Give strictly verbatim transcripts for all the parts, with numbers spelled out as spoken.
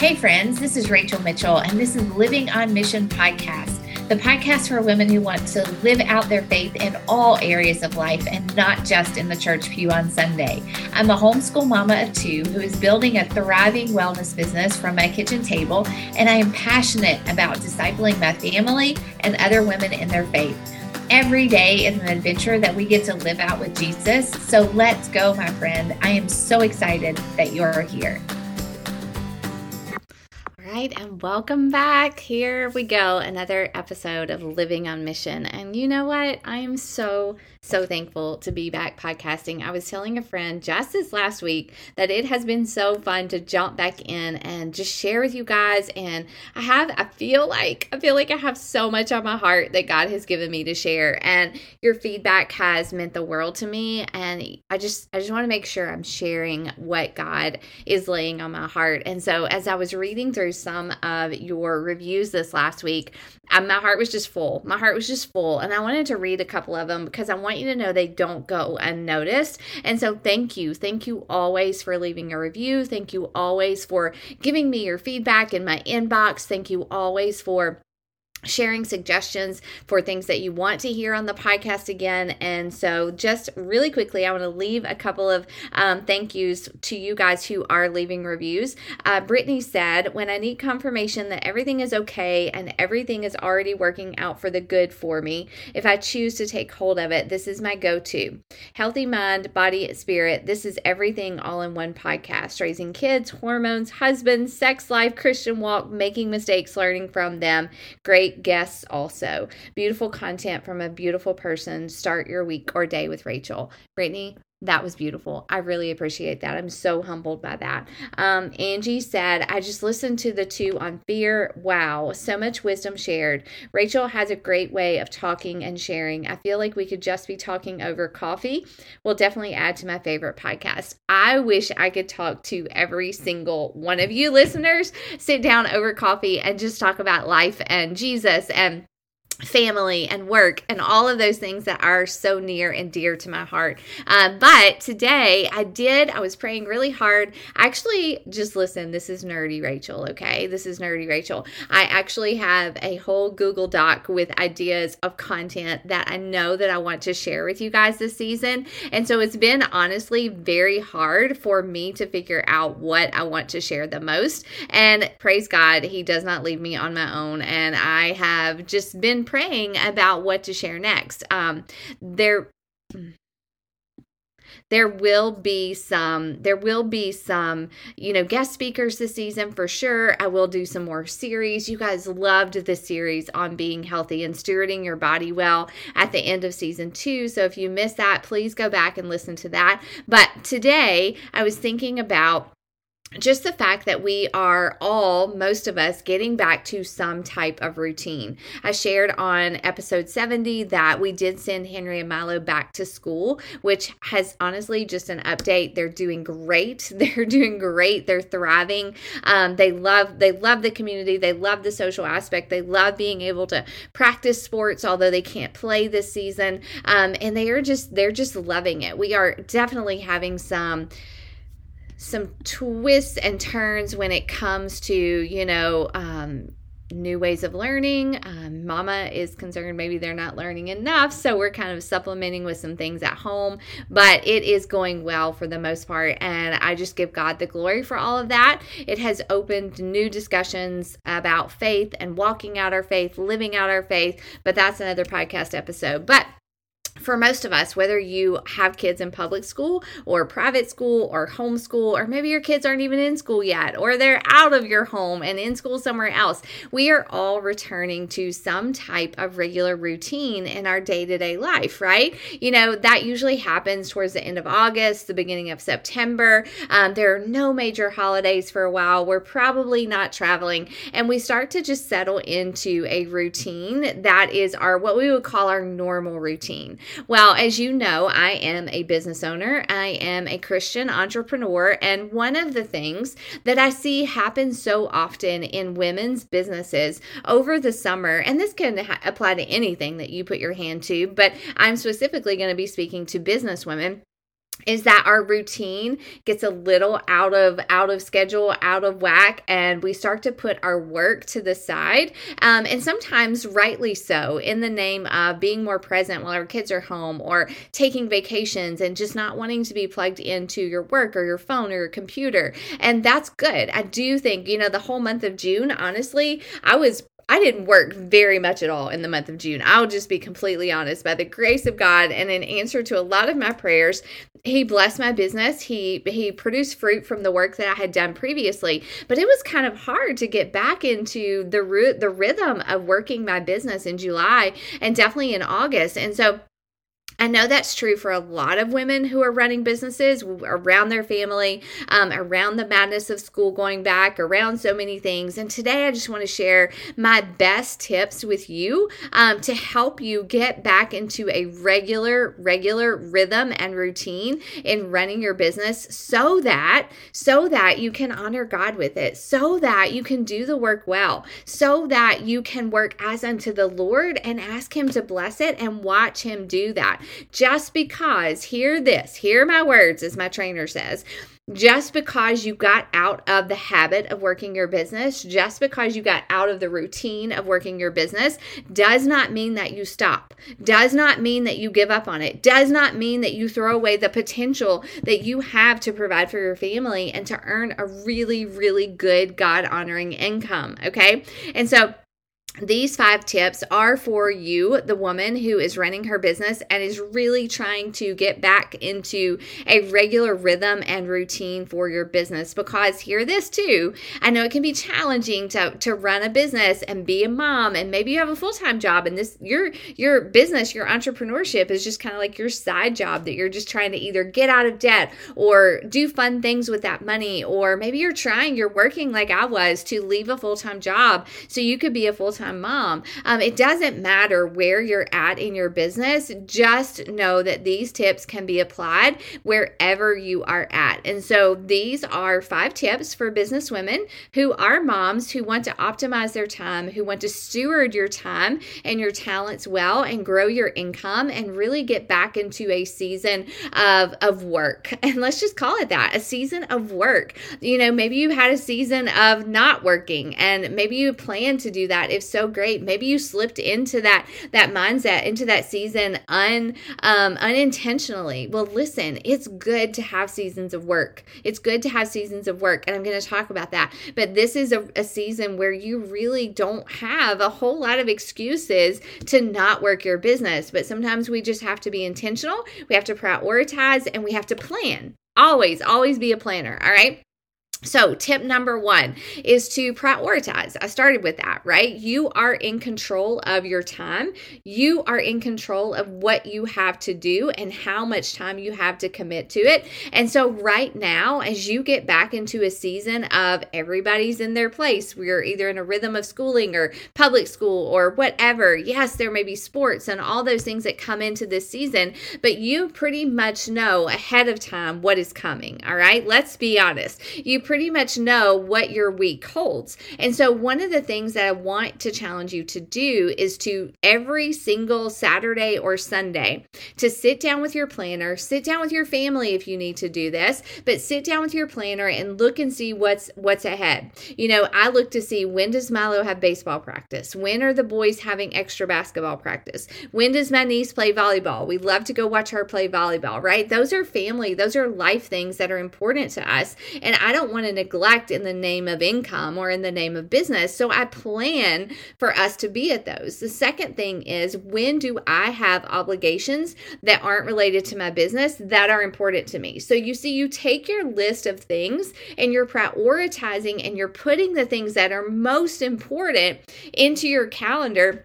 Hey friends, this is Rachel Mitchell, and this is Living on Mission Podcast, the podcast for women who want to live out their faith in all areas of life and not just in the church pew on Sunday. I'm a homeschool mama of two who is building a thriving wellness business from my kitchen table, and I am passionate about discipling my family and other women in their faith. Every day is an adventure that we get to live out with Jesus, so let's go, my friend. I am so excited that you're here. All right, and welcome back. Here we go, another episode of Living on Mission. And you know what? I am so, so thankful to be back podcasting. I was telling a friend just this last week that it has been so fun to jump back in and just share with you guys. And I have, I feel like, I feel like I have so much on my heart that God has given me to share. And your feedback has meant the world to me. And I just, I just want to make sure I'm sharing what God is laying on my heart. And so as I was reading through some of your reviews this last week, um, my heart was just full. My heart was just full. And I wanted to read a couple of them because I want you to know they don't go unnoticed. And so thank you. Thank you always for leaving a review. Thank you always for giving me your feedback in my inbox. Thank you always for sharing suggestions for things that you want to hear on the podcast again. And so just really quickly, I want to leave a couple of um, thank yous to you guys who are leaving reviews. Uh, Brittany said, when I need confirmation that everything is okay and everything is already working out for the good for me, if I choose to take hold of it, this is my go-to. Healthy mind, body, spirit. This is everything all in one podcast. Raising kids, hormones, husband, sex life, Christian walk, making mistakes, learning from them. Great guests also. Beautiful content from a beautiful person. Start your week or day with Rachel. Brittany, that was beautiful. I really appreciate that. I'm so humbled by that. Um, Angie said, I just listened to the two on fear. Wow. So much wisdom shared. Rachel has a great way of talking and sharing. I feel like we could just be talking over coffee. Will definitely add to my favorite podcast. I wish I could talk to every single one of you listeners, sit down over coffee and just talk about life and Jesus and family and work and all of those things that are so near and dear to my heart. Uh, but today I did, I was praying really hard. Actually, just listen, this is nerdy Rachel, okay? This is nerdy Rachel. I actually have a whole Google Doc with ideas of content that I know that I want to share with you guys this season. And so it's been honestly very hard for me to figure out what I want to share the most. And praise God, He does not leave me on my own. And I have just been praying about what to share next. Um, there, there will be some, there will be some, you know, guest speakers this season for sure. I will do some more series. You guys loved the series on being healthy and stewarding your body well at the end of season two. So if you missed that, please go back and listen to that. But today I was thinking about just the fact that we are all, most of us, getting back to some type of routine. I shared on episode seventy that we did send Henry and Milo back to school, which has honestly just an update. They're doing great. They're doing great. They're thriving. Um, they love, they love the community. They love the social aspect. They love being able to practice sports, although they can't play this season. Um, and they are just, they're just loving it. We are definitely having some some twists and turns when it comes to, you know, um, new ways of learning. Um, Mama is concerned maybe they're not learning enough, so we're kind of supplementing with some things at home, but it is going well for the most part, and I just give God the glory for all of that. It has opened new discussions about faith and walking out our faith, living out our faith, but that's another podcast episode. But for most of us, whether you have kids in public school or private school or homeschool, or maybe your kids aren't even in school yet, or they're out of your home and in school somewhere else, we are all returning to some type of regular routine in our day-to-day life, right? You know, that usually happens towards the end of August, the beginning of September. Um, there are no major holidays for a while. We're probably not traveling, and we start to just settle into a routine that is our, what we would call our normal routine. Well, as you know, I am a business owner. I am a Christian entrepreneur. And one of the things that I see happen so often in women's businesses over the summer, and this can ha- apply to anything that you put your hand to, but I'm specifically going to be speaking to business women, is that our routine gets a little out of out of schedule, out of whack, and we start to put our work to the side, um, and sometimes rightly so, in the name of being more present while our kids are home, or taking vacations and just not wanting to be plugged into your work or your phone or your computer. And that's good. I do think, you know, the whole month of June, honestly, I was I didn't work very much at all in the month of June. I'll just be completely honest. By the grace of God and in answer to a lot of my prayers, He blessed my business. He he produced fruit from the work that I had done previously. But it was kind of hard to get back into the root, the rhythm of working my business in July and definitely in August. And so I know that's true for a lot of women who are running businesses around their family, um, around the madness of school going back, around so many things. And today I just want to share my best tips with you um, to help you get back into a regular, regular rhythm and routine in running your business so that, so that you can honor God with it, so that you can do the work well, so that you can work as unto the Lord and ask Him to bless it and watch Him do that. Just because, hear this, hear my words, as my trainer says, just because you got out of the habit of working your business, just because you got out of the routine of working your business, does not mean that you stop, does not mean that you give up on it, does not mean that you throw away the potential that you have to provide for your family and to earn a really, really good God-honoring income, okay? And so these five tips are for you, the woman who is running her business and is really trying to get back into a regular rhythm and routine for your business. Because hear this too, I know it can be challenging to, to run a business and be a mom, and maybe you have a full-time job, and this your your business, your entrepreneurship is just kind of like your side job that you're just trying to either get out of debt or do fun things with that money, or maybe you're trying, you're working like I was to leave a full-time job so you could be a full-time mom. Um, it doesn't matter where you're at in your business. Just know that these tips can be applied wherever you are at. And so these are five tips for business women who are moms, who want to optimize their time, who want to steward your time and your talents well and grow your income and really get back into a season of, of work. And let's just call it that, a season of work. You know, maybe you had a season of not working, and maybe you plan to do that if so great. Maybe you slipped into that that mindset, into that season un, um, unintentionally. Well, listen, it's good to have seasons of work. It's good to have seasons of work, and I'm going to talk about that. But this is a, a season where you really don't have a whole lot of excuses to not work your business. But sometimes we just have to be intentional. We have to prioritize, and we have to plan. Always, always be a planner, all right? So tip number one is to prioritize. I started with that, right? You are in control of your time. You are in control of what you have to do and how much time you have to commit to it. And so right now, as you get back into a season of everybody's in their place, we're either in a rhythm of schooling or public school or whatever. Yes, there may be sports and all those things that come into this season, but you pretty much know ahead of time what is coming, all right? Let's be honest. You pretty much know what your week holds. And so one of the things that I want to challenge you to do is to every single Saturday or Sunday to sit down with your planner, sit down with your family if you need to do this, but sit down with your planner and look and see what's what's ahead. You know, I look to see, when does Milo have baseball practice? When are the boys having extra basketball practice? When does my niece play volleyball? We love to go watch her play volleyball, right? Those are family, those are life things that are important to us. And I don't want to neglect in the name of income or in the name of business. So I plan for us to be at those. The second thing is, when do I have obligations that aren't related to my business that are important to me? So you see, you take your list of things and you're prioritizing and you're putting the things that are most important into your calendar.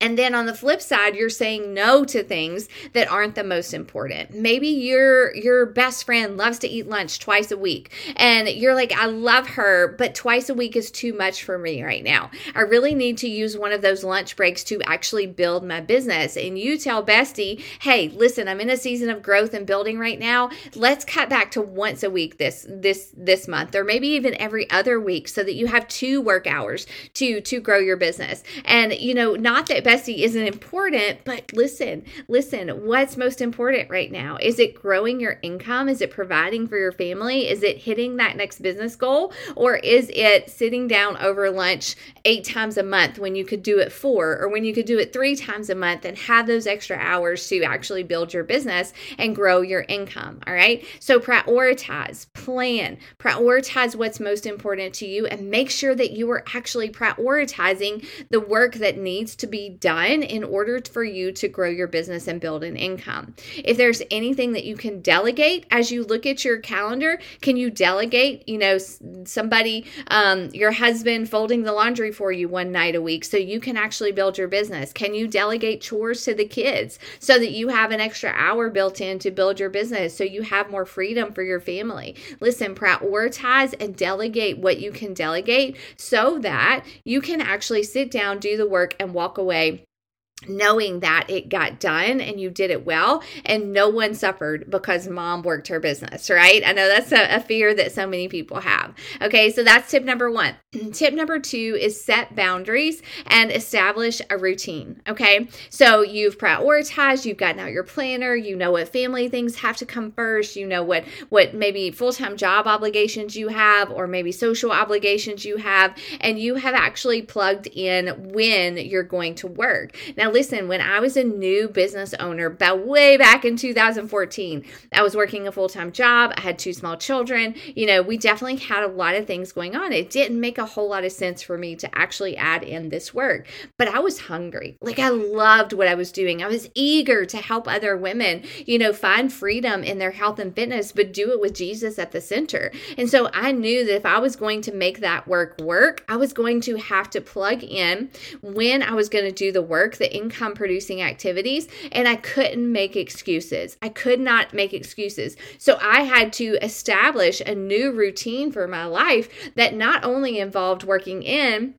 And then on the flip side, you're saying no to things that aren't the most important. Maybe your your best friend loves to eat lunch twice a week, and you're like, I love her, but twice a week is too much for me right now. I really need to use one of those lunch breaks to actually build my business. And you tell Bestie, hey, listen, I'm in a season of growth and building right now. Let's cut back to once a week this this this month, or maybe even every other week, so that you have two work hours to to grow your business. And you know, not that. Manifesting isn't important, but listen, listen, what's most important right now? Is it growing your income? Is it providing for your family? Is it hitting that next business goal? Or is it sitting down over lunch eight times a month when you could do it four, or when you could do it three times a month and have those extra hours to actually build your business and grow your income? All right. So prioritize, plan, prioritize what's most important to you, and make sure that you are actually prioritizing the work that needs to be done in order for you to grow your business and build an income. If there's anything that you can delegate as you look at your calendar, can you delegate, you know, somebody, um, your husband folding the laundry for you one night a week so you can actually build your business? Can you delegate chores to the kids so that you have an extra hour built in to build your business so you have more freedom for your family? Listen, prioritize and delegate what you can delegate so that you can actually sit down, do the work, and walk away knowing that it got done and you did it well and no one suffered because mom worked her business, right? I know that's a, a fear that so many people have. Okay, so that's tip number one. Tip number two is set boundaries and establish a routine, okay? So you've prioritized, you've gotten out your planner, you know what family things have to come first, you know what, what maybe full-time job obligations you have or maybe social obligations you have, and you have actually plugged in when you're going to work. Now, listen, when I was a new business owner, but way back in two thousand fourteen, I was working a full-time job. I had two small children. You know, we definitely had a lot of things going on. It didn't make a whole lot of sense for me to actually add in this work, but I was hungry. Like, I loved what I was doing. I was eager to help other women, you know, find freedom in their health and fitness, but do it with Jesus at the center. And so I knew that if I was going to make that work work, I was going to have to plug in when I was going to do the work, the income producing activities, and I couldn't make excuses. I could not make excuses. So I had to establish a new routine for my life that not only involved working in,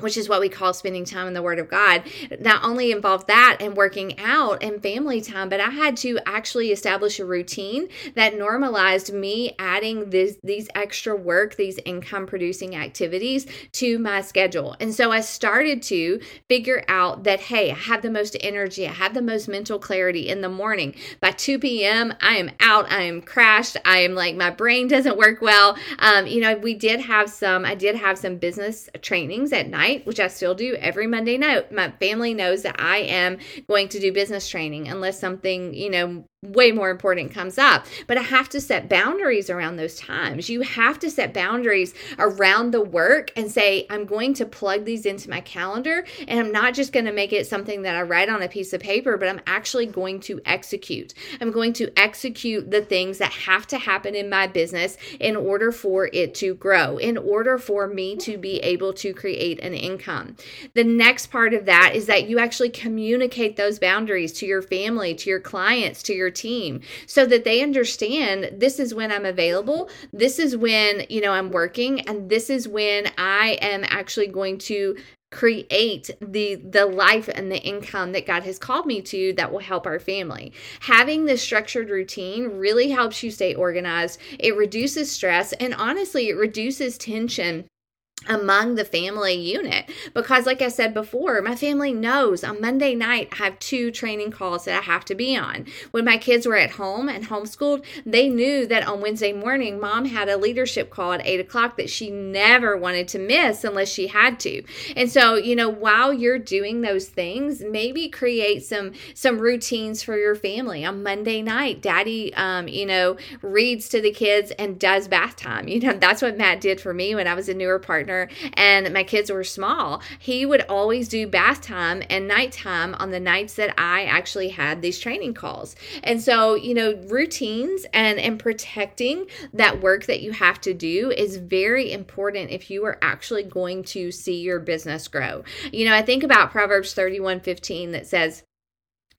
which is what we call spending time in the Word of God, not only involved that and working out and family time, but I had to actually establish a routine that normalized me adding this, these extra work, these income producing activities to my schedule. And so I started to figure out that, hey, I have the most energy, I have the most mental clarity in the morning. By two p.m., I am out, I am crashed, I am like, my brain doesn't work well. Um, you know, we did have some, I did have some business trainings at night, which I still do every Monday night. My family knows that I am going to do business training unless something, you know, way more important comes up. But I have to set boundaries around those times. You have to set boundaries around the work and say, I'm going to plug these into my calendar, and I'm not just going to make it something that I write on a piece of paper, but I'm actually going to execute. I'm going to execute the things that have to happen in my business in order for it to grow, in order for me to be able to create an income. The next part of that is that you actually communicate those boundaries to your family, to your clients, to your team, so that they understand, this is when I'm available, this is when, you know, I'm working, and this is when I am actually going to create the the life and the income that God has called me to that will help our family. Having this structured routine really helps you stay organized. It reduces stress, and honestly, it reduces tension among the family unit, because like I said before, my family knows on Monday night I have two training calls that I have to be on. When my kids were at home and homeschooled, they knew that on Wednesday morning, mom had a leadership call at eight o'clock that she never wanted to miss unless she had to. And so, you know, while you're doing those things, maybe create some some routines for your family. On Monday night, daddy, um, you know, reads to the kids and does bath time. You know, that's what Matt did for me when I was a newer partner and my kids were small. He would always do bath time and nighttime on the nights that I actually had these training calls. And so, you know, routines and, and protecting that work that you have to do is very important if you are actually going to see your business grow. You know, I think about Proverbs thirty-one fifteen that says,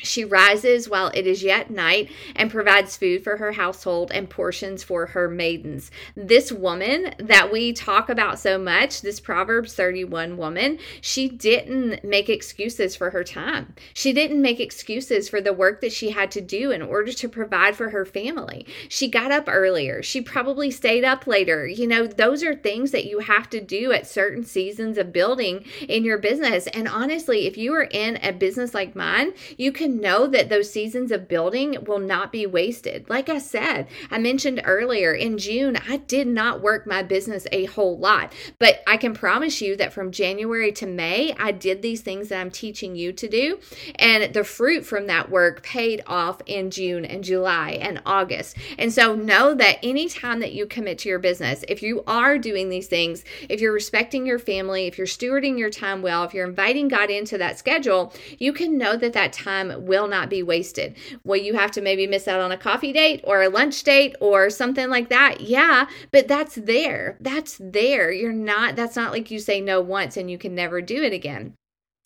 She rises while it is yet night and provides food for her household and portions for her maidens. This woman that we talk about so much, this Proverbs thirty-one woman, she didn't make excuses for her time. She didn't make excuses for the work that she had to do in order to provide for her family. She got up earlier. She probably stayed up later. You know, those are things that you have to do at certain seasons of building in your business. And honestly, if you are in a business like mine, you can know that those seasons of building will not be wasted. Like I said, I mentioned earlier in June, I did not work my business a whole lot, but I can promise you that from January to May, I did these things that I'm teaching you to do. And the fruit from that work paid off in June and July and August. And so know that anytime that you commit to your business, if you are doing these things, if you're respecting your family, if you're stewarding your time well, if you're inviting God into that schedule, you can know that that time will not be wasted. Will you have to maybe miss out on a coffee date or a lunch date or something like that? Yeah, but that's there. That's there. You're not, that's not like you say no once and you can never do it again.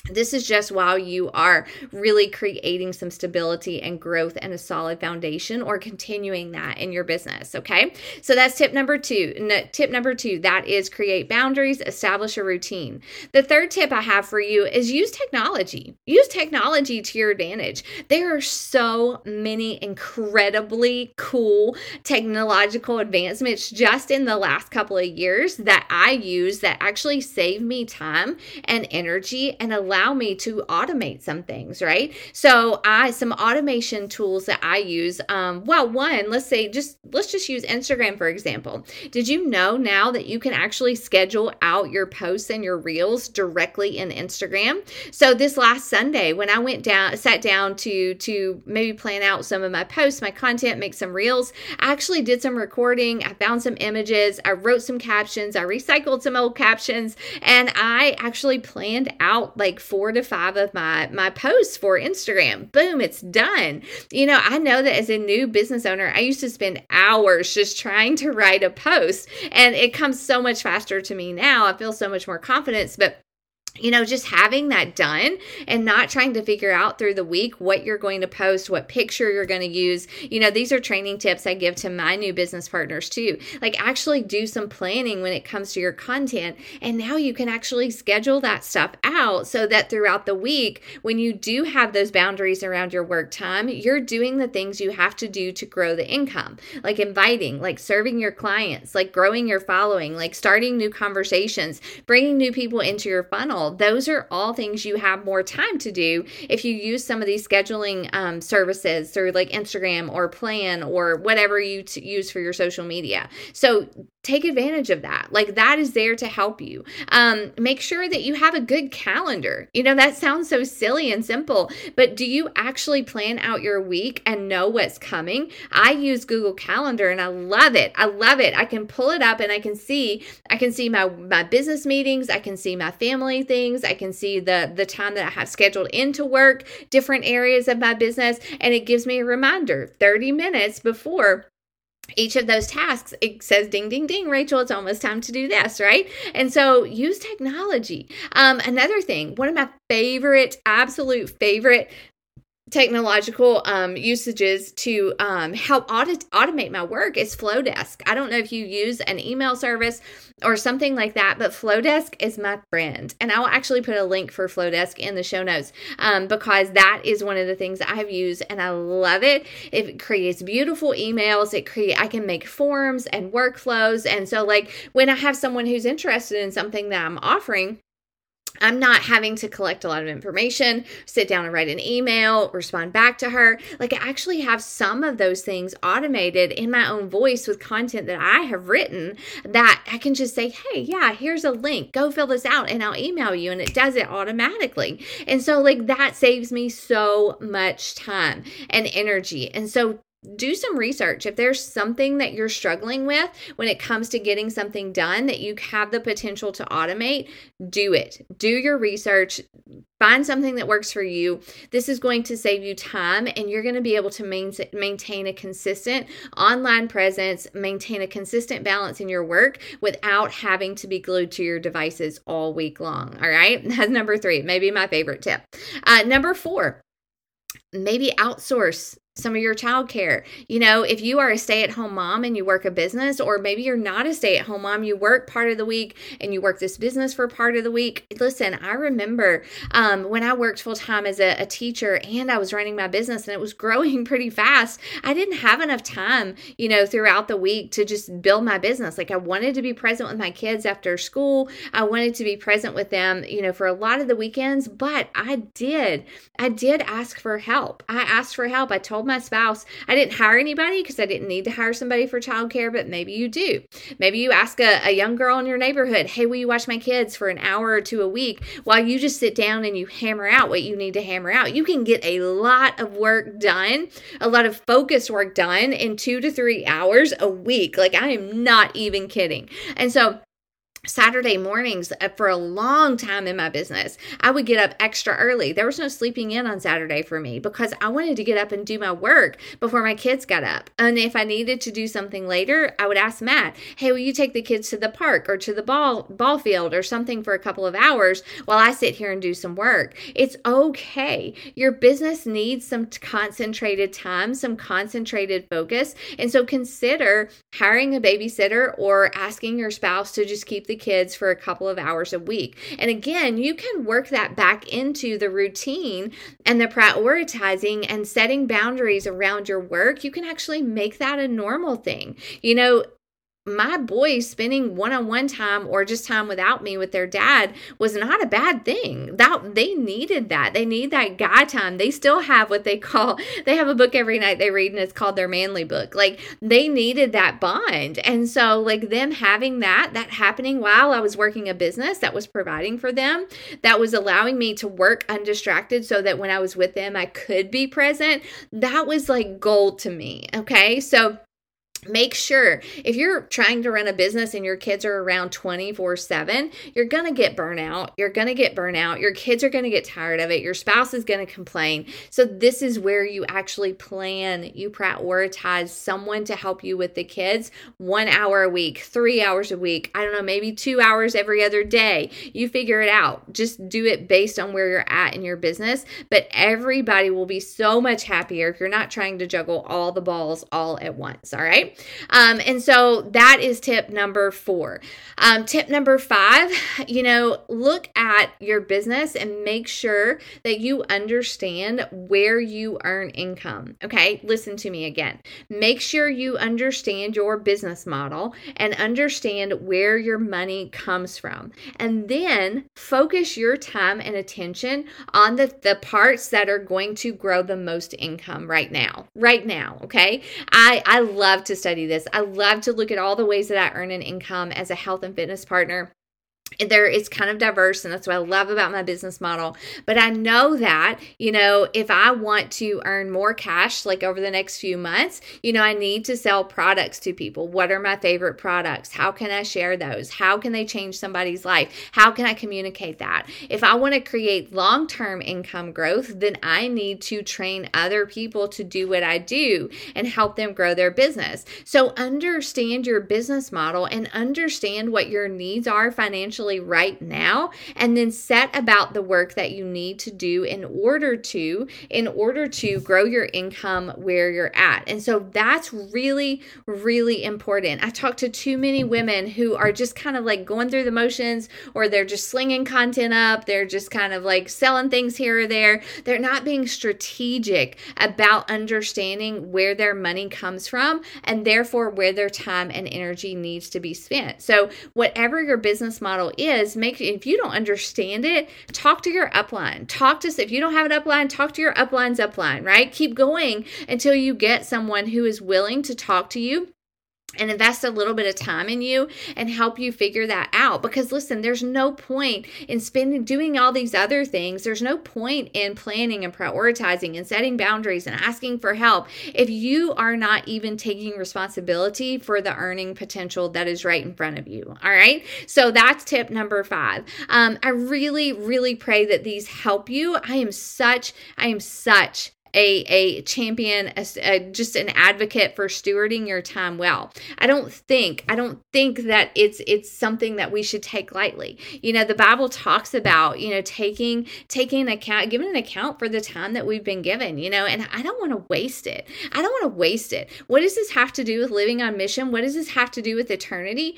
This is just while you are really creating some stability and growth and a solid foundation or continuing that in your business, okay? So that's tip number two. No, tip number two, that is create boundaries, establish a routine. The third tip I have for you is use technology. Use technology to your advantage. There are so many incredibly cool technological advancements just in the last couple of years that I use that actually save me time and energy and a allow me to automate some things, right? So I, some automation tools that I use, um, well, one, let's say just, let's just use Instagram, for example. Did you know now that you can actually schedule out your posts and your reels directly in Instagram? So this last Sunday, when I went down, sat down to, to maybe plan out some of my posts, my content, make some reels, I actually did some recording. I found some images. I wrote some captions. I recycled some old captions, and I actually planned out like four to five of my, my posts for Instagram. Boom, it's done. You know, I know that as a new business owner, I used to spend hours just trying to write a post, and it comes so much faster to me now. I feel so much more confidence, but you know, just having that done and not trying to figure out through the week what you're going to post, what picture you're going to use. You know, these are training tips I give to my new business partners too. Like actually do some planning when it comes to your content. And now you can actually schedule that stuff out so that throughout the week, when you do have those boundaries around your work time, you're doing the things you have to do to grow the income, like inviting, like serving your clients, like growing your following, like starting new conversations, bringing new people into your funnel. Those are all things you have more time to do if you use some of these scheduling um, services through like Instagram or Plan or whatever you t- use for your social media. So take advantage of that. Like that is there to help you. Um, make sure that you have a good calendar. You know, that sounds so silly and simple, but do you actually plan out your week and know what's coming? I use Google Calendar and I love it. I love it. I can pull it up and I can see, I can see my, my business meetings. I can see my family things. I can see the, the time that I have scheduled into work, different areas of my business. And it gives me a reminder thirty minutes before each of those tasks. It says, ding, ding, ding, Rachel, it's almost time to do this, right? And so use technology. Um, another thing, one of my favorite, absolute favorite technological um, usages to um, help audit, automate my work is FlowDesk. I don't know if you use an email service or something like that, but FlowDesk is my friend. And I'll actually put a link for FlowDesk in the show notes um, because that is one of the things I have used and I love it. It creates beautiful emails. It create I can make forms and workflows. And so like when I have someone who's interested in something that I'm offering, I'm not having to collect a lot of information, sit down and write an email, respond back to her. Like I actually have some of those things automated in my own voice with content that I have written that I can just say, hey, yeah, here's a link. Go fill this out and I'll email you. And it does it automatically. And so like that saves me so much time and energy. And so do some research. If there's something that you're struggling with when it comes to getting something done that you have the potential to automate, do it. Do your research. Find something that works for you. This is going to save you time and you're going to be able to maintain a consistent online presence, maintain a consistent balance in your work without having to be glued to your devices all week long. All right. That's number three, maybe my favorite tip. Uh, number four. maybe outsource some of your childcare. You know, if you are a stay-at-home mom and you work a business, or maybe you're not a stay-at-home mom, you work part of the week and you work this business for part of the week. Listen, I remember um, when I worked full-time as a, a teacher and I was running my business and it was growing pretty fast. I didn't have enough time, you know, throughout the week to just build my business. Like I wanted to be present with my kids after school. I wanted to be present with them, you know, for a lot of the weekends, but I did. I did ask for help. I asked for help. I told my spouse, I didn't hire anybody because I didn't need to hire somebody for childcare, but maybe you do. Maybe you ask a, a young girl in your neighborhood, hey, will you watch my kids for an hour or two a week while you just sit down and you hammer out what you need to hammer out? You can get a lot of work done, a lot of focused work done in two to three hours a week. Like I am not even kidding. And so Saturday mornings for a long time in my business, I would get up extra early. There was no sleeping in on Saturday for me because I wanted to get up and do my work before my kids got up. And if I needed to do something later, I would ask Matt, hey, will you take the kids to the park or to the ball ball field or something for a couple of hours while I sit here and do some work? It's okay. Your business needs some concentrated time, some concentrated focus. And so consider hiring a babysitter or asking your spouse to just keep the kids for a couple of hours a week. And again, you can work that back into the routine and the prioritizing and setting boundaries around your work. You can actually make that a normal thing. You know, my boys spending one-on-one time or just time without me with their dad was not a bad thing. That they needed that. They need that guy time. They still have what they call, they have a book every night they read and it's called their manly book. Like they needed that bond. And so like them having that, that happening while I was working a business that was providing for them, that was allowing me to work undistracted so that when I was with them, I could be present. That was like gold to me. Okay. So make sure if you're trying to run a business and your kids are around twenty-four seven, you're going to get burnout. You're going to get burnout. Your kids are going to get tired of it. Your spouse is going to complain. So this is where you actually plan. You prioritize someone to help you with the kids one hour a week, three hours a week. I don't know, maybe two hours every other day. You figure it out. Just do it based on where you're at in your business. But everybody will be so much happier if you're not trying to juggle all the balls all at once. All right. Um, and so that is tip number four. Um, tip number five, you know, look at your business and make sure that you understand where you earn income. Okay. Listen to me again. Make sure you understand your business model and understand where your money comes from. And then focus your time and attention on the, the parts that are going to grow the most income right now, right now. Okay. I, I love to study this. I love to look at all the ways that I earn an income as a health and fitness partner. There it's kind of diverse, and that's what I love about my business model. But I know that, you know, if I want to earn more cash, like over the next few months, you know, I need to sell products to people. What are my favorite products? How can I share those? How can they change somebody's life? How can I communicate that? If I want to create long-term income growth, then I need to train other people to do what I do and help them grow their business. So understand your business model and understand what your needs are financially right now, and then set about the work that you need to do in order to, in order to grow your income where you're at. And so that's really, really important. I talk to too many women who are just kind of like going through the motions, or they're just slinging content up. They're just kind of like selling things here or there. They're not being strategic about understanding where their money comes from and therefore where their time and energy needs to be spent. So whatever your business model is, make if you don't understand it, talk to your upline. Talk to if you don't have an upline, talk to your upline's upline, right? Keep going until you get someone who is willing to talk to you and invest a little bit of time in you and help you figure that out. Because listen, there's no point in spending doing all these other things. There's no point in planning and prioritizing and setting boundaries and asking for help if you are not even taking responsibility for the earning potential that is right in front of you. All right. So that's tip number five. Um, I really, really pray that these help you. I am such, I am such a, a champion, a, a, just an advocate for stewarding your time well. I don't think, I don't think that it's, it's something that we should take lightly. You know, the Bible talks about, you know, taking, taking an account, giving an account for the time that we've been given, you know, and I don't want to waste it. I don't want to waste it. What does this have to do with living on mission? What does this have to do with eternity?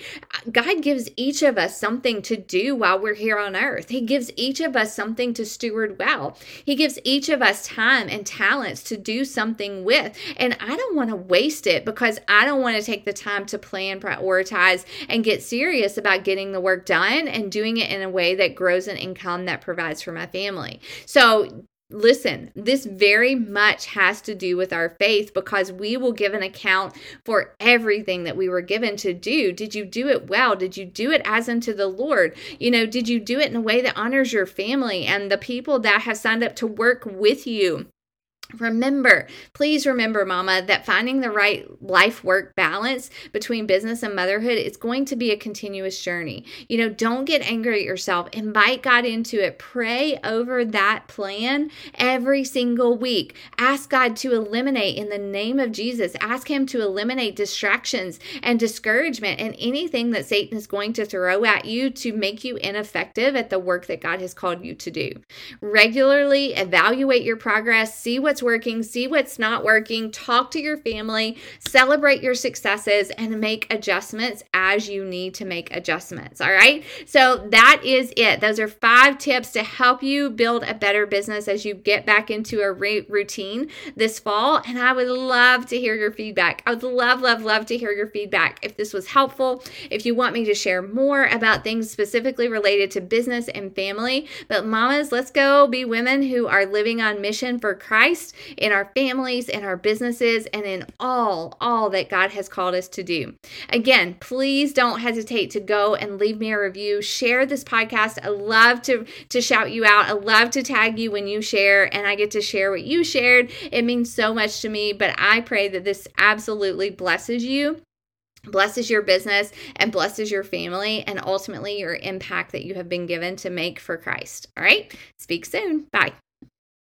God gives each of us something to do while we're here on earth. He gives each of us something to steward well. He gives each of us time and talents to do something with. And I don't want to waste it because I don't want to take the time to plan, prioritize, and get serious about getting the work done and doing it in a way that grows an income that provides for my family. So listen, this very much has to do with our faith because we will give an account for everything that we were given to do. Did you do it well? Did you do it as unto the Lord? You know, did you do it in a way that honors your family and the people that have signed up to work with you? Remember, please remember, Mama, that finding the right life-work balance between business and motherhood is going to be a continuous journey. You know, don't get angry at yourself. Invite God into it. Pray over that plan every single week. Ask God to eliminate, in the name of Jesus, ask Him to eliminate distractions and discouragement and anything that Satan is going to throw at you to make you ineffective at the work that God has called you to do. Regularly evaluate your progress. See what's working, see what's not working, talk to your family, celebrate your successes, and make adjustments as you need to make adjustments. All right. So that is it. Those are five tips to help you build a better business as you get back into a re- routine this fall. And I would love to hear your feedback. I would love, love, love to hear your feedback. If this was helpful, if you want me to share more about things specifically related to business and family, but mamas, let's go be women who are living on mission for Christ in our families, in our businesses, and in all, all that God has called us to do. Again, please don't hesitate to go and leave me a review. Share this podcast. I love to, to shout you out. I love to tag you when you share, and I get to share what you shared. It means so much to me, but I pray that this absolutely blesses you, blesses your business, and blesses your family, and ultimately your impact that you have been given to make for Christ. All right? Speak soon. Bye.